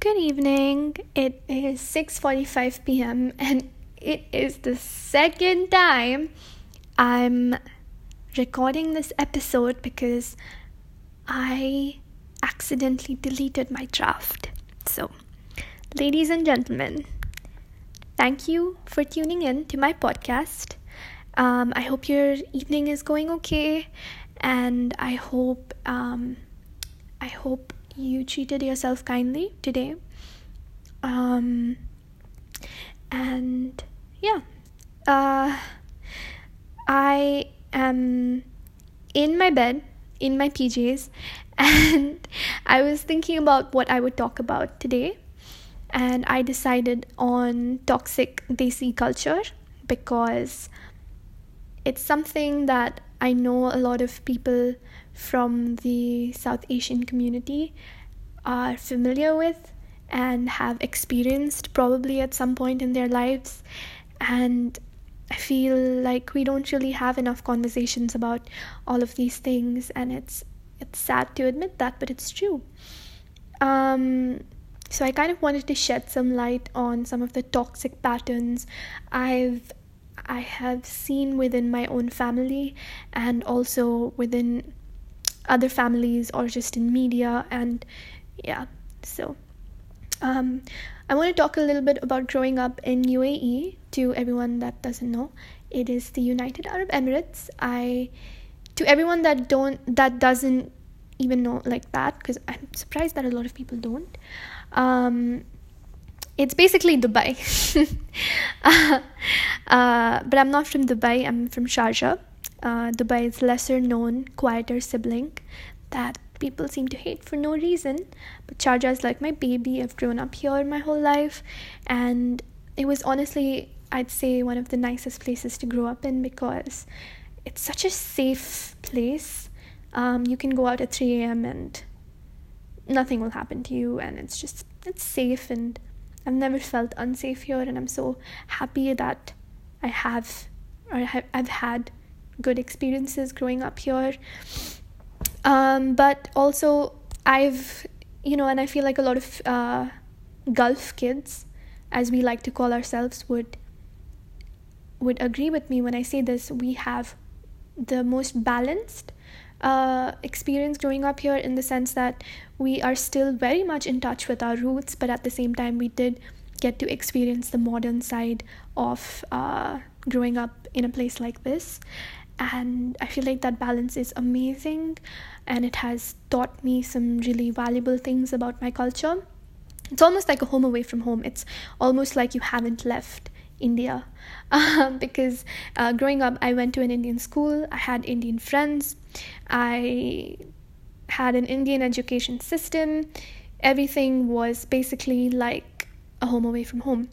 Good evening. It is 6:45 p.m. and it is the second time I'm recording this episode because I accidentally deleted my draft. So, ladies and gentlemen, thank you for tuning in to my podcast. I hope your evening is going okay, and I hope you treated yourself kindly today. And yeah, I am in my bed, in my PJs, and I was thinking about what I would talk about today. And I decided on toxic desi culture because it's something that I know a lot of people from the South Asian community are familiar with and have experienced probably at some point in their lives, and I feel like we don't really have enough conversations about all of these things, and it's sad to admit that, but it's true. So I kind of wanted to shed some light on some of the toxic patterns I have seen within my own family and also within other families or just in media. And yeah, so I want to talk a little bit about growing up in UAE. To everyone that doesn't know, it is the United Arab Emirates. To everyone that doesn't even know like that, because I'm surprised that a lot of people don't. It's basically Dubai. But I'm not from Dubai, I'm from Sharjah. Dubai's lesser known, quieter sibling that people seem to hate for no reason, but Sharjah is like my baby. I've grown up here my whole life, and it was honestly, I'd say, one of the nicest places to grow up in because it's such a safe place. You can go out at 3 a.m. and nothing will happen to you, and it's safe, and I've never felt unsafe here, and I'm so happy that I've had good experiences growing up here. But also I feel like a lot of Gulf kids, as we like to call ourselves, would agree with me when I say this. We have the most balanced experience growing up here, in the sense that we are still very much in touch with our roots, but at the same time we did get to experience the modern side of growing up in a place like this. And I feel like that balance is amazing, and it has taught me some really valuable things about my culture. It's almost like a home away from home. It's almost like you haven't left India, because growing up I went to an Indian school, I had Indian friends, I had an Indian education system. Everything was basically like a home away from home,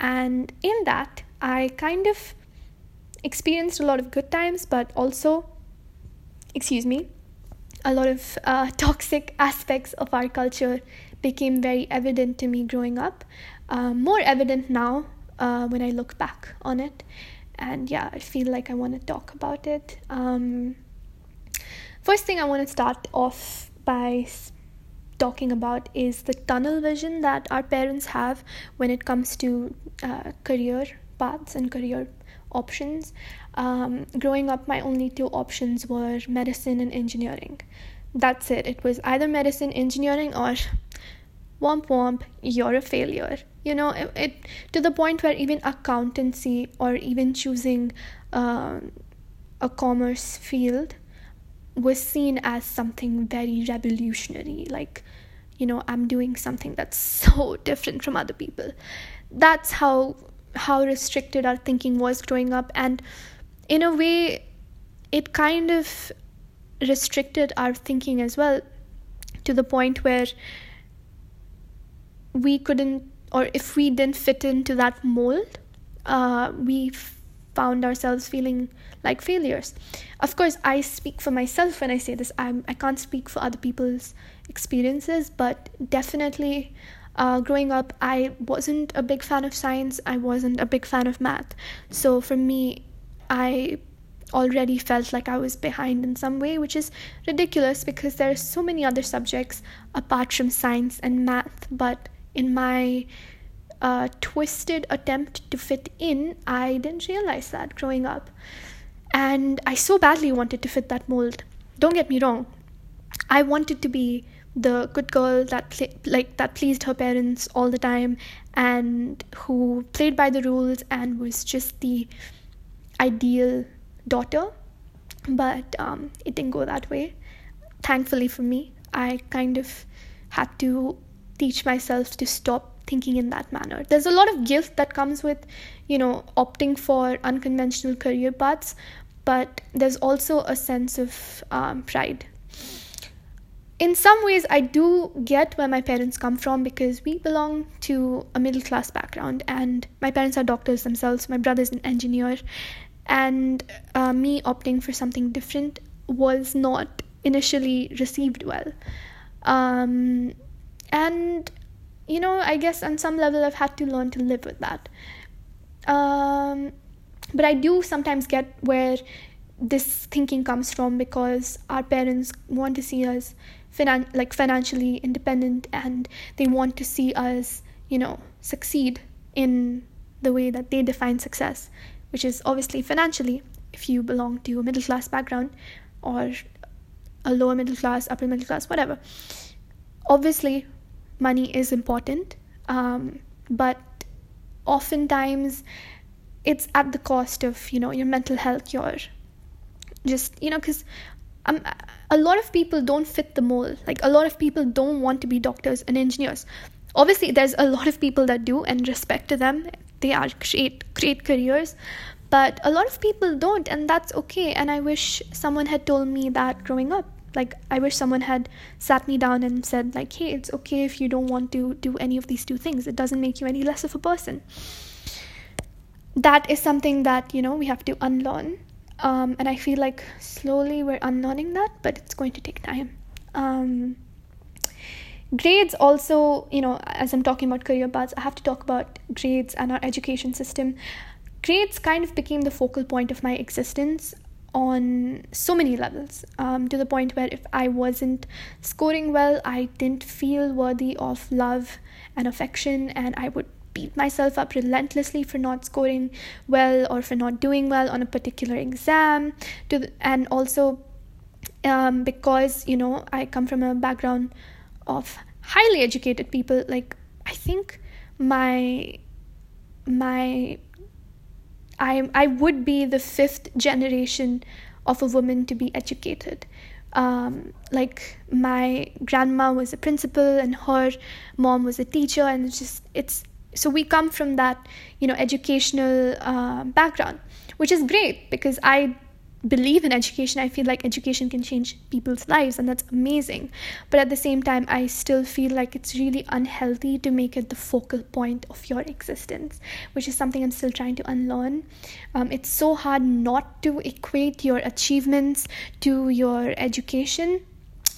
and in that I kind of experienced a lot of good times, but also, a lot of toxic aspects of our culture became very evident to me growing up. More evident now when I look back on it. And yeah, I feel like I want to talk about it. First thing I want to start off by talking about is the tunnel vision that our parents have when it comes to career paths and career options. Growing up, my only two options were medicine and engineering. That's it. It was either medicine, engineering, or womp womp, you're a failure. It to the point where even accountancy or even choosing a commerce field was seen as something very revolutionary. Like, I'm doing something that's so different from other people. That's how restricted our thinking was growing up, and in a way it kind of restricted our thinking as well, to the point where we couldn't, or if we didn't fit into that mold, we found ourselves feeling like failures. Of course, I speak for myself when I say this. I can't speak for other people's experiences, but definitely growing up, I wasn't a big fan of science. I wasn't a big fan of math. So for me, I already felt like I was behind in some way, which is ridiculous because there are so many other subjects apart from science and math. But in my twisted attempt to fit in, I didn't realize that growing up. And I so badly wanted to fit that mold. Don't get me wrong. I wanted to be the good girl that pleased her parents all the time and who played by the rules and was just the ideal daughter, but it didn't go that way. Thankfully for me, I kind of had to teach myself to stop thinking in that manner. There's a lot of guilt that comes with, opting for unconventional career paths, but there's also a sense of pride. In some ways, I do get where my parents come from because we belong to a middle-class background, and my parents are doctors themselves. My brother's an engineer, and me opting for something different was not initially received well. And, I guess on some level, I've had to learn to live with that. But I do sometimes get where this thinking comes from because our parents want to see us financially independent, and they want to see us, succeed in the way that they define success, which is obviously financially if you belong to a middle class background or a lower middle class, upper middle class, whatever. Obviously, money is important, but oftentimes it's at the cost of, your mental health, your just, because a lot of people don't fit the mold. Like, a lot of people don't want to be doctors and engineers. Obviously, there's a lot of people that do, and respect to them. They are great careers. But a lot of people don't, and that's okay. And I wish someone had told me that growing up. Like, I wish someone had sat me down and said, like, hey, it's okay if you don't want to do any of these two things. It doesn't make you any less of a person. That is something that, we have to unlearn. And I feel like slowly we're unlearning that, but it's going to take time. Grades also, as I'm talking about career paths, I have to talk about grades and our education system. Grades kind of became the focal point of my existence on so many levels, to the point where if I wasn't scoring well, I didn't feel worthy of love and affection, and I would beat myself up relentlessly for not scoring well or for not doing well on a particular exam. And also because I come from a background of highly educated people, like I think I would be the 5th generation of a woman to be educated. My grandma was a principal and her mom was a teacher, and so we come from that, educational background, which is great because I believe in education. I feel like education can change people's lives, and that's amazing. But at the same time, I still feel like it's really unhealthy to make it the focal point of your existence, which is something I'm still trying to unlearn. It's so hard not to equate your achievements to your education,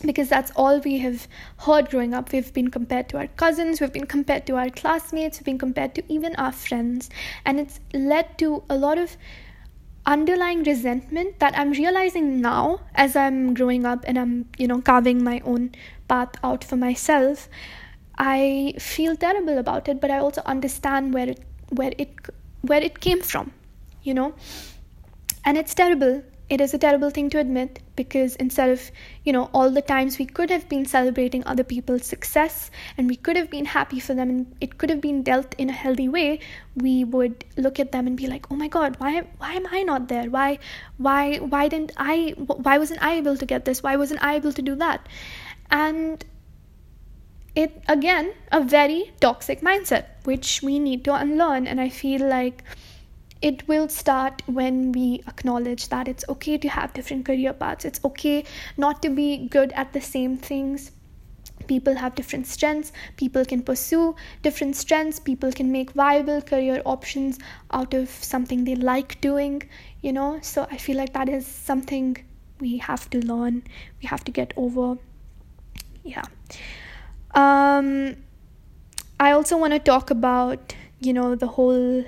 because that's all we have heard growing up. We've been compared to our cousins, we've been compared to our classmates, we've been compared to even our friends. And it's led to a lot of underlying resentment that I'm realizing now as I'm growing up and I'm, carving my own path out for myself. I feel terrible about it, but I also understand where it came from, And it's terrible. It is a terrible thing to admit, because instead of, all the times we could have been celebrating other people's success and we could have been happy for them and it could have been dealt in a healthy way, we would look at them and be like, oh my God, why am I not there? Why wasn't I able to get this? Why wasn't I able to do that? And it, again, a very toxic mindset, which we need to unlearn. And I feel like it will start when we acknowledge that it's okay to have different career paths. It's okay not to be good at the same things. People have different strengths. People can pursue different strengths. People can make viable career options out of something they like doing, So I feel like that is something we have to learn. We have to get over. Yeah. I also want to talk about, the whole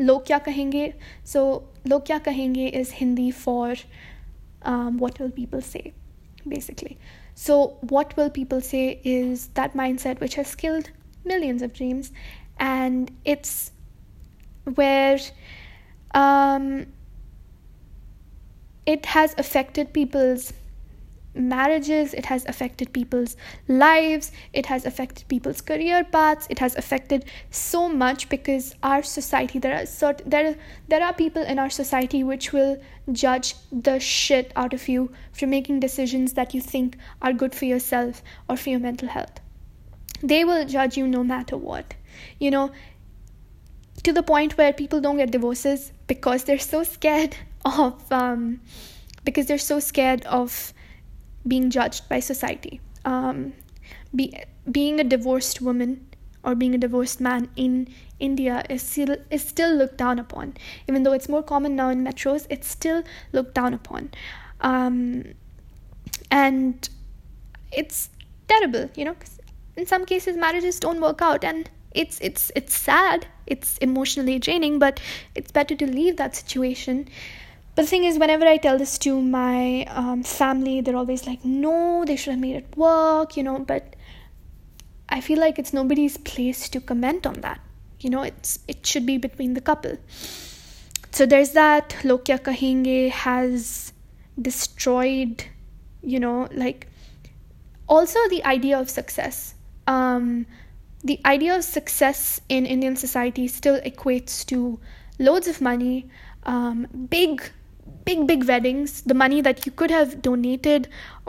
लोग क्या कहेंगे. सो लोग क्या कहेंगे is Hindi for what will people say, basically. So what will people say is that mindset which has killed millions of dreams, and it's where it has affected people's marriages, it has affected people's lives, it has affected people's career paths, it has affected so much. Because our society, there are people in our society which will judge the shit out of you for making decisions that you think are good for yourself or for your mental health. They will judge you no matter what, you know, to the point where people don't get divorces because they're so scared of being judged by society. Being a divorced woman or being a divorced man in India is still looked down upon. Even though it's more common now in metros, it's still looked down upon. And it's terrible, you know, 'cause in some cases marriages don't work out, and it's sad, it's emotionally draining, but it's better to leave that situation. But the thing is, whenever I tell this to my family, they're always like, no, they should have made it work, you know. But I feel like it's nobody's place to comment on that. You know, it should be between the couple. So there's that. Log Kya Kahenge has destroyed, you know, like, also the idea of success. The idea of success in Indian society still equates to loads of money, big weddings, the money that you could have donated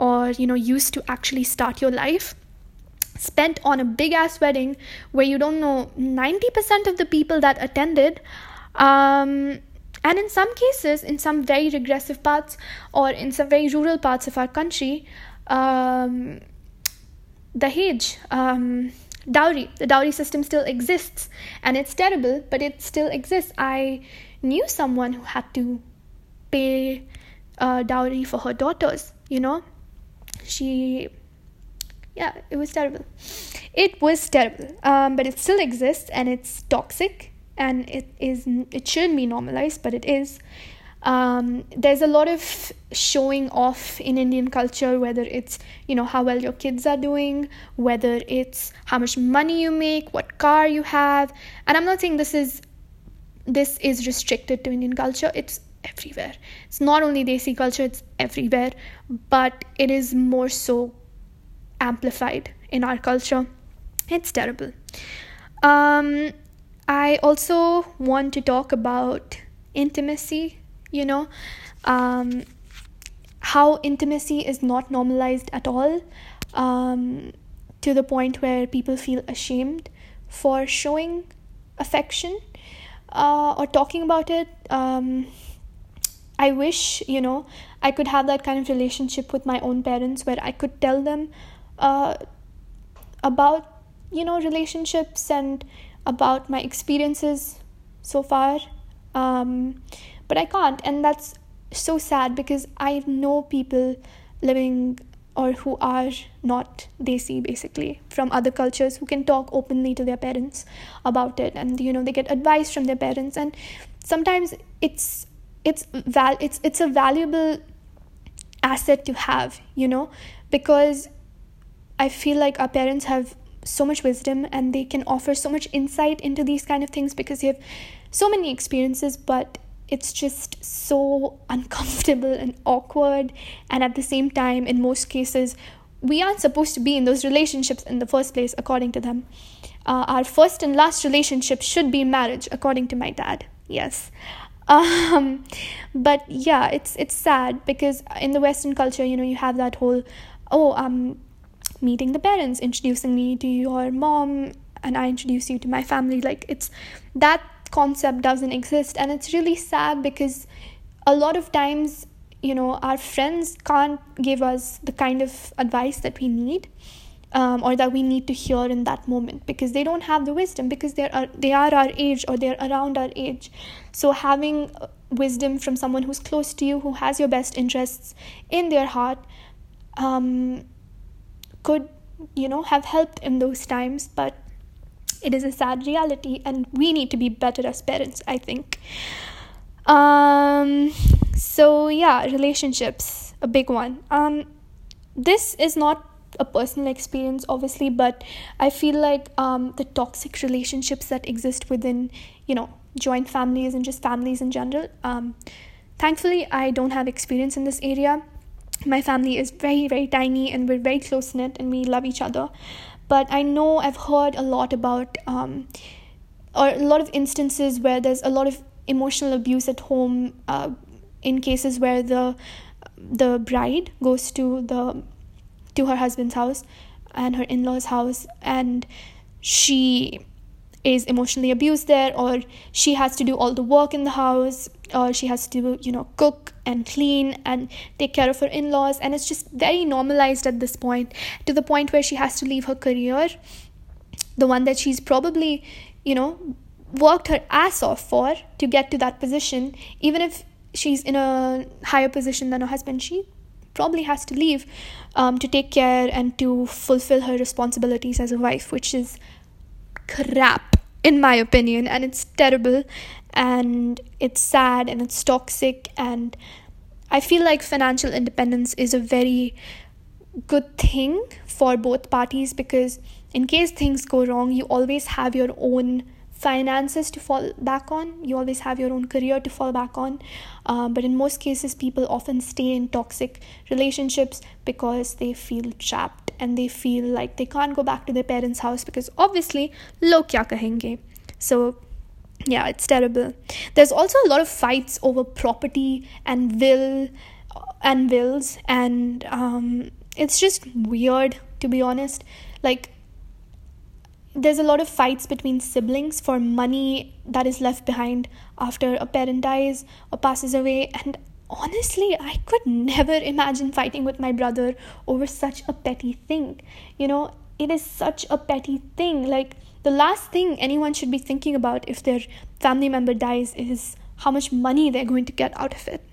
or, you know, used to actually start your life, spent on a big ass wedding where you don't know 90% of the people that attended, and in some cases, in some very regressive parts or in some very rural parts of our country, Dahej, the dowry system still exists, and it's terrible, but it still exists. I knew someone who had to pay dowry for her daughters, you know. It was terrible. But it still exists, and it's toxic, and it shouldn't be normalized, but it is. There's a lot of showing off in Indian culture, whether it's, you know, how well your kids are doing, whether it's how much money you make, what car you have. And I'm not saying this is restricted to Indian culture. It's everywhere. It's not only Desi culture, it's everywhere, but it is more so amplified in our culture. It's terrible. I also want to talk about intimacy, you know, how intimacy is not normalized at all, to the point where people feel ashamed for showing affection or talking about it. I wish, you know, I could have that kind of relationship with my own parents where I could tell them about, you know, relationships and about my experiences so far. But I can't, and that's so sad, because I know people living or who are not Desi, basically, from other cultures, who can talk openly to their parents about it, and, you know, they get advice from their parents, and sometimes it's a valuable asset to have, you know, because I feel like our parents have so much wisdom, and they can offer so much insight into these kind of things because they have so many experiences, but it's just so uncomfortable and awkward. And at the same time, in most cases, we aren't supposed to be in those relationships in the first place, according to them. Our first and last relationship should be marriage, according to my dad. Yes. But yeah, it's sad, because in the Western culture, you know, you have that whole, meeting the parents, introducing me to your mom, and I introduce you to my family. Like, it's that concept doesn't exist, and it's really sad, because a lot of times, you know, our friends can't give us the kind of advice that we need, or that we need to hear in that moment, because they don't have the wisdom, because they are our age, or they're around our age. So having wisdom from someone who's close to you, who has your best interests in their heart, could, you know, have helped in those times. But It is a sad reality, and we need to be better as parents, I think. So yeah, relationships, a big one. This is not a personal experience, obviously, but I feel like the toxic relationships that exist within, joint families and just families in general. Thankfully, I don't have experience in this area. My family is very, very tiny, and we're very close-knit, and we love each other. But I know I've heard a lot about, or a lot of instances where there's a lot of emotional abuse at home, in cases where the bride goes to her husband's house and her in-laws' house, and she is emotionally abused there, or she has to do all the work in the house, or she has to, cook and clean and take care of her in-laws. And it's just very normalized at this point, to the point where she has to leave her career, the one that she's probably, worked her ass off for to get to that position. Even if she's in a higher position than her husband, she probably has to leave to take care and to fulfill her responsibilities as a wife, which is crap in my opinion, and it's terrible, and it's sad, and it's toxic. And I feel like financial independence is a very good thing for both parties, because in case things go wrong, you always have your own finances to fall back on, you always have your own career to fall back on, but in most cases people often stay in toxic relationships because they feel trapped, and they feel like they can't go back to their parents' house, because obviously log kya kahenge. So yeah, it's terrible. There's also a lot of fights over property and wills, and it's just weird, to be honest. Like, there's a lot of fights between siblings for money that is left behind after a parent dies or passes away. And honestly, I could never imagine fighting with my brother over such a petty thing. It is such a petty thing. Like, the last thing anyone should be thinking about if their family member dies is how much money they're going to get out of it.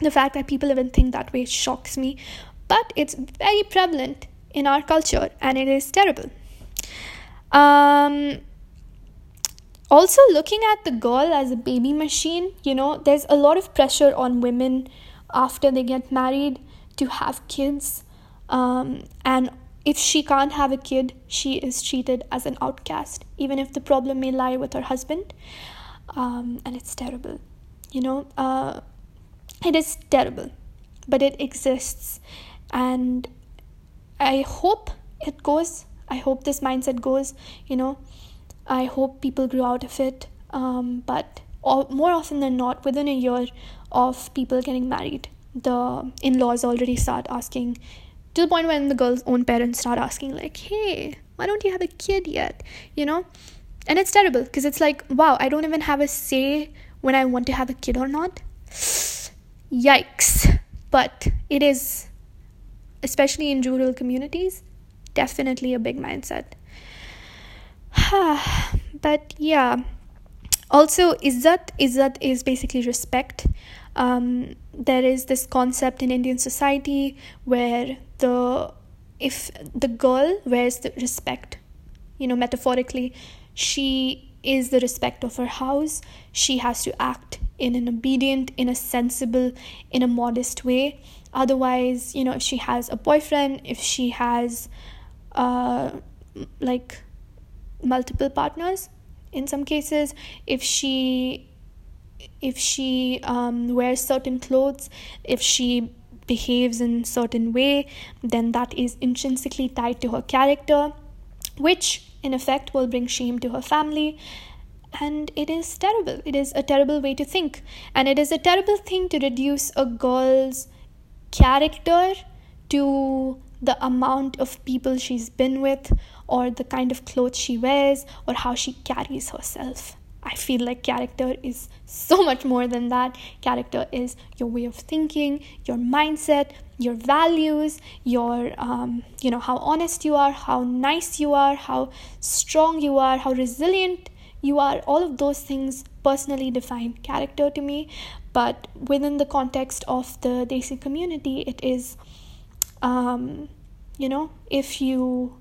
The fact that people even think that way shocks me. But it's very prevalent in our culture, and it is terrible. Also, looking at the girl as a baby machine, there's a lot of pressure on women after they get married to have kids, and if she can't have a kid, she is treated as an outcast, even if the problem may lie with her husband, and it's terrible. It is terrible, but it exists, and I hope this mindset goes, I hope people grow out of it. But more often than not, within a year of people getting married, the in-laws already start asking, to the point when the girl's own parents start asking, like, hey, why don't you have a kid yet? And it's terrible, because it's like, wow, I don't even have a say when I want to have a kid or not. Yikes. But it is, especially in rural communities, definitely a big mindset. But yeah, also izzat is basically respect. There is this concept in Indian society where if the girl wears the respect, metaphorically, she is the respect of her house. She has to act in an obedient, in a sensible, in a modest way. Otherwise, if she has a boyfriend, if she has multiple partners in some cases, if she wears certain clothes, if she behaves in a certain way, then that is intrinsically tied to her character, which in effect will bring shame to her family. And it is terrible. It is a terrible way to think, and it is a terrible thing to reduce a girl's character to the amount of people she's been with, or the kind of clothes she wears, or how she carries herself. I feel like character is so much more than that. Character is your way of thinking, your mindset, your values, your how honest you are, how nice you are, how strong you are, how resilient you are. All of those things personally define character to me. But within the context of the Desi community, it is, if you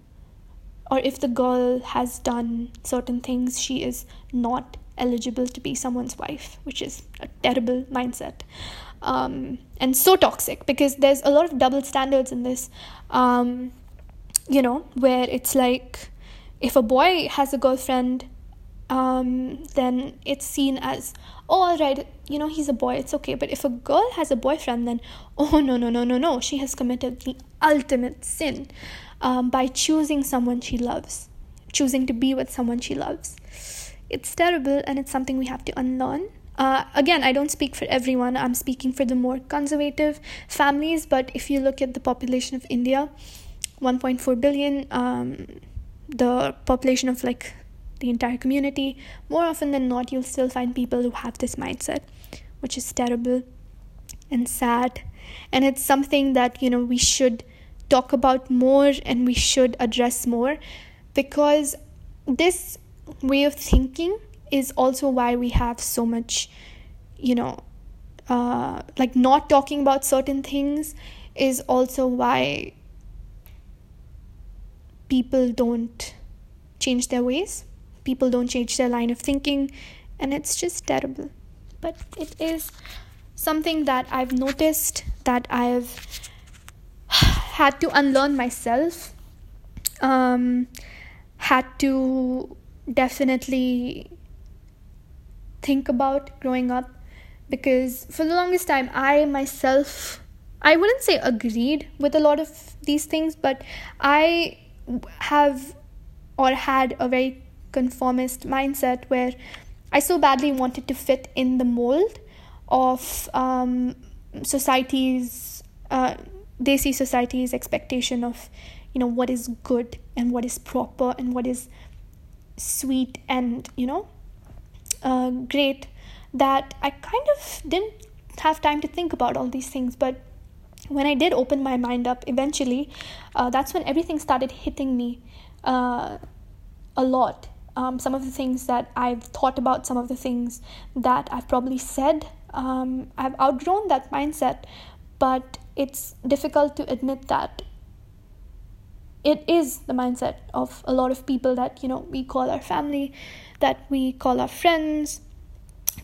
or if the girl has done certain things, she is not eligible to be someone's wife, which is a terrible mindset. And so toxic, because there's a lot of double standards in this, where it's like, if a boy has a girlfriend, then it's seen as, oh, all right, he's a boy, it's okay. But if a girl has a boyfriend, then, oh, no, she has committed the ultimate sin by choosing someone she loves, choosing to be with someone she loves. It's terrible, and it's something we have to unlearn. Again, I don't speak for everyone. I'm speaking for the more conservative families. But if you look at the population of India, 1.4 billion, the population of like the entire community, more often than not, you'll still find people who have this mindset, which is terrible and sad. And it's something that, we should talk about more and we should address more, because this way of thinking is also why we have so much, not talking about certain things is also why people don't change their ways, people don't change their line of thinking, and it's just terrible. But it is something that I've noticed, that I've had to unlearn myself, had to definitely think about growing up, because for the longest time I wouldn't say agreed with a lot of these things, but I had a very conformist mindset where I so badly wanted to fit in the mold of society's desi society's expectation of what is good and what is proper and what is sweet and great, that I kind of didn't have time to think about all these things. But when I did open my mind up eventually, that's when everything started hitting me a lot. Some of the things that I've thought about, some of the things that I've probably said, I've outgrown that mindset, but it's difficult to admit that it is the mindset of a lot of people that, we call our family, that we call our friends.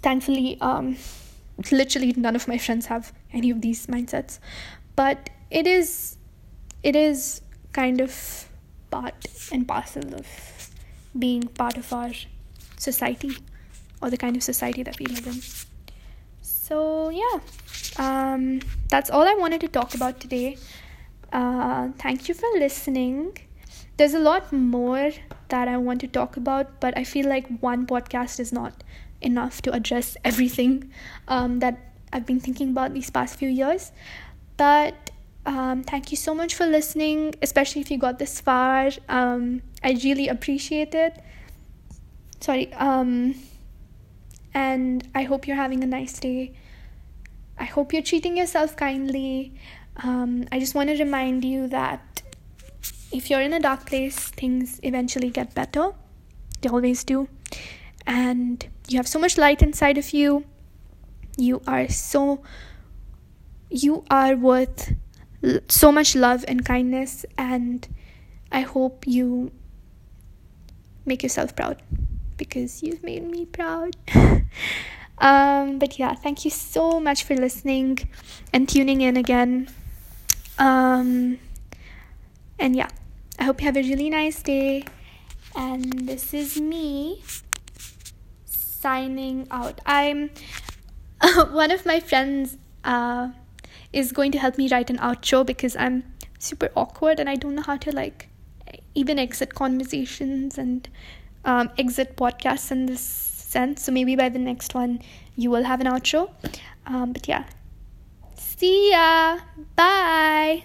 Thankfully, literally none of my friends have any of these mindsets. But it is kind of part and parcel of being part of our society or the kind of society that we live in. So, yeah, that's all I wanted to talk about today. Thank you for listening. There's a lot more that I want to talk about, but I feel like one podcast is not enough to address everything that I've been thinking about these past few years. But thank you so much for listening, especially if you got this far. I really appreciate it. And I hope you're having a nice day. I hope you're treating yourself kindly. I just want to remind you that if you're in a dark place, things eventually get better. They always do. And you have so much light inside of you. You are worth so much love and kindness. And I hope you make yourself proud, because you've made me proud. But yeah, thank you so much for listening and tuning in again. And yeah, I hope you have a really nice day. And this is me signing out. I'm one of my friends is going to help me write an outro, because I'm super awkward and I don't know how to even exit conversations and exit podcasts in this sense. So maybe by the next one you will have an outro. But yeah, see ya, bye.